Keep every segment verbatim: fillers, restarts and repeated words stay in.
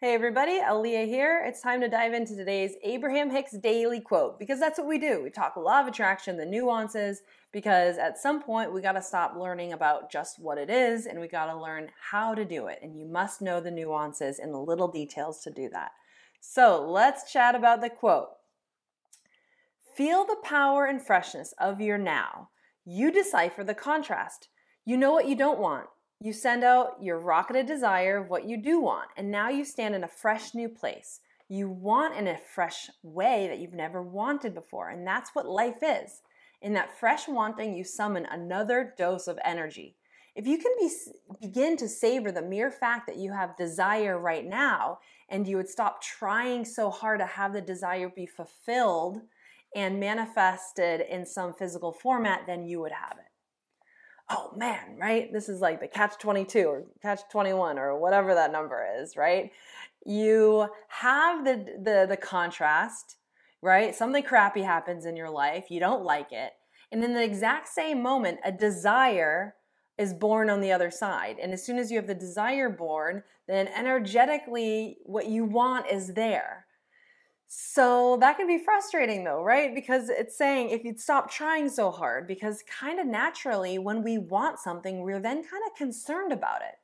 Hey everybody, Aaliyah here. It's time to dive into today's Abraham Hicks daily quote, because that's what we do. We talk Law of Attraction, the nuances, because at some point we got to stop learning about just what it is and we got to learn how to do it. And you must know the nuances and the little details to do that. So let's chat about the quote. Feel the power and freshness of your now. You decipher the contrast. You know what you don't want. You send out your rocketed desire of what you do want, and now you stand in a fresh new place. You want in a fresh way that you've never wanted before, and that's what life is. In that fresh wanting, you summon another dose of energy. If you can be, begin to savor the mere fact that you have desire right now, and you would stop trying so hard to have the desire be fulfilled and manifested in some physical format, then you would have it. Oh man, right? This is like the catch twenty-two or catch twenty-one or whatever that number is, right? You have the, the the contrast, right? Something crappy happens in your life. You don't like it. And in the exact same moment, a desire is born on the other side. And as soon as you have the desire born, then energetically what you want is there. So that can be frustrating though, right? Because it's saying if you'd stop trying so hard, because kind of naturally when we want something, we're then kind of concerned about it.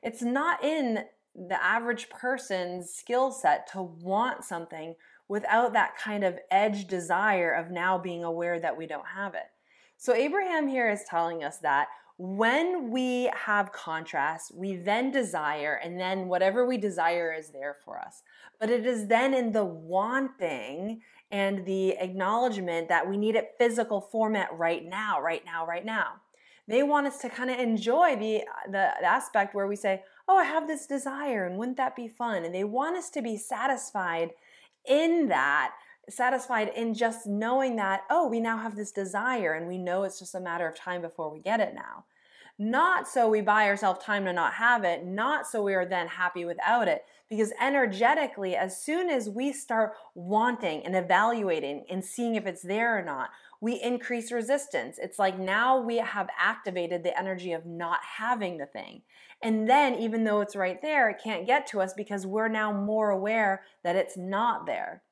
It's not in the average person's skill set to want something without that kind of edge desire of now being aware that we don't have it. So Abraham here is telling us that when we have contrast, we then desire, and then whatever we desire is there for us. But it is then in the wanting and the acknowledgement that we need it physical format right now, right now, right now. They want us to kind of enjoy the, the aspect where we say, oh, I have this desire, and wouldn't that be fun? And they want us to be satisfied in that, satisfied in just knowing that, oh, we now have this desire, and we know it's just a matter of time before we get it now. Not so we buy ourselves time to not have it, not so we are then happy without it, because energetically, as soon as we start wanting and evaluating and seeing if it's there or not, we increase resistance. It's like now we have activated the energy of not having the thing. And then even though it's right there, it can't get to us because we're now more aware that it's not there.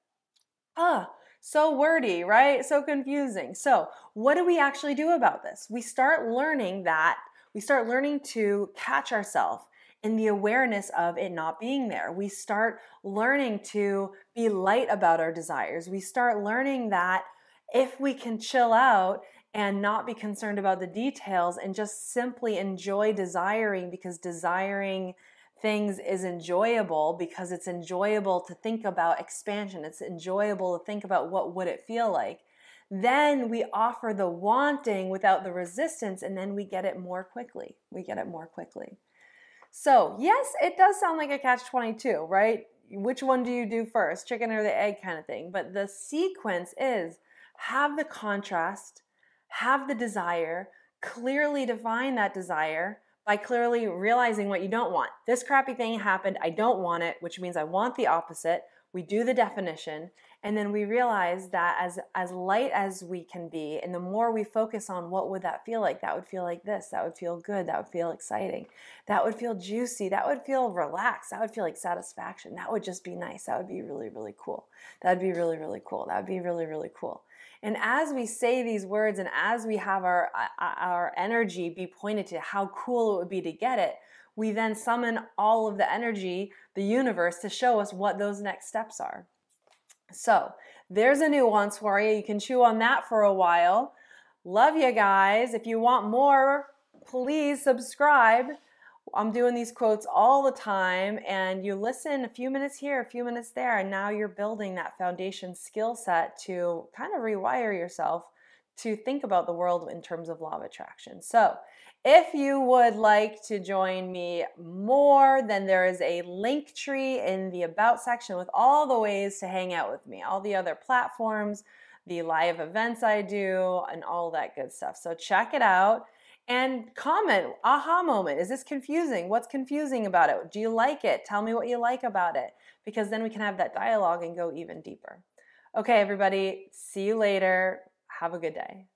Ah, oh, so wordy, right? So confusing. So what do we actually do about this? We start learning that, we start learning to catch ourselves in the awareness of it not being there. We start learning to be light about our desires. We start learning that if we can chill out and not be concerned about the details and just simply enjoy desiring, because desiring things is enjoyable, because it's enjoyable to think about expansion. It's enjoyable to think about what would it feel like. Then we offer the wanting without the resistance, and then we get it more quickly. We get it more quickly. So yes, it does sound like a catch twenty-two, right? Which one do you do first? Chicken or the egg kind of thing. But the sequence is have the contrast, have the desire, clearly define that desire, by clearly realizing what you don't want. This crappy thing happened, I don't want it, which means I want the opposite. We do the definition, and then we realize that as, as light as we can be, and the more we focus on what would that feel like, that would feel like this, that would feel good, that would feel exciting, that would feel juicy, that would feel relaxed, that would feel like satisfaction, that would just be nice, that would be really, really cool, that would be really, really cool, that would be really, really cool. And as we say these words and as we have our our energy be pointed to how cool it would be to get it, we then summon all of the energy, the universe, to show us what those next steps are. So there's a nuance for you. You can chew on that for a while. Love you guys. If you want more, please subscribe. I'm doing these quotes all the time, and you listen a few minutes here, a few minutes there, and now you're building that foundation skill set to kind of rewire yourself to think about the world in terms of Law of Attraction. So if you would like to join me more, then there is a link tree in the About section with all the ways to hang out with me, all the other platforms, the live events I do, and all that good stuff. So check it out and comment. Aha moment. Is this confusing? What's confusing about it? Do you like it? Tell me what you like about it, because then we can have that dialogue and go even deeper. Okay, everybody. See you later. Have a good day.